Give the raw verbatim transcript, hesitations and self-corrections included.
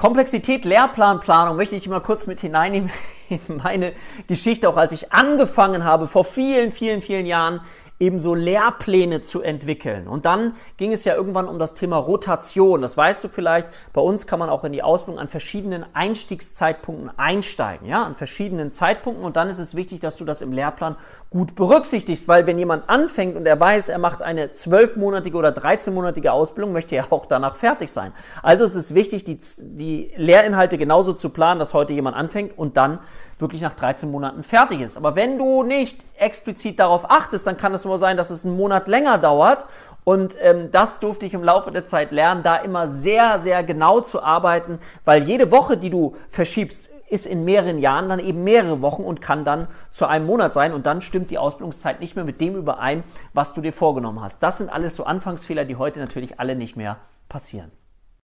Komplexität Lehrplanplanung möchte ich mal kurz mit hineinnehmen in meine Geschichte, auch als ich angefangen habe, vor vielen, vielen, vielen Jahren eben so Lehrpläne zu entwickeln. Und dann ging es ja irgendwann um das Thema Rotation. Das weißt du vielleicht, bei uns kann man auch in die Ausbildung an verschiedenen Einstiegszeitpunkten einsteigen, ja, an verschiedenen Zeitpunkten. Und dann ist es wichtig, dass du das im Lehrplan gut berücksichtigst, weil wenn jemand anfängt und er weiß, er macht eine zwölfmonatige oder dreizehnmonatige Ausbildung, möchte er auch danach fertig sein. Also es ist wichtig, die, die Lehrinhalte genauso zu planen, dass heute jemand anfängt und dann wirklich nach dreizehn Monaten fertig ist. Aber wenn du nicht explizit darauf achtest, dann kann es nur sein, dass es einen Monat länger dauert. Und ähm, das durfte ich im Laufe der Zeit lernen, da immer sehr, sehr genau zu arbeiten, weil jede Woche, die du verschiebst, ist in mehreren Jahren dann eben mehrere Wochen und kann dann zu einem Monat sein. Und dann stimmt die Ausbildungszeit nicht mehr mit dem überein, was du dir vorgenommen hast. Das sind alles so Anfangsfehler, die heute natürlich alle nicht mehr passieren.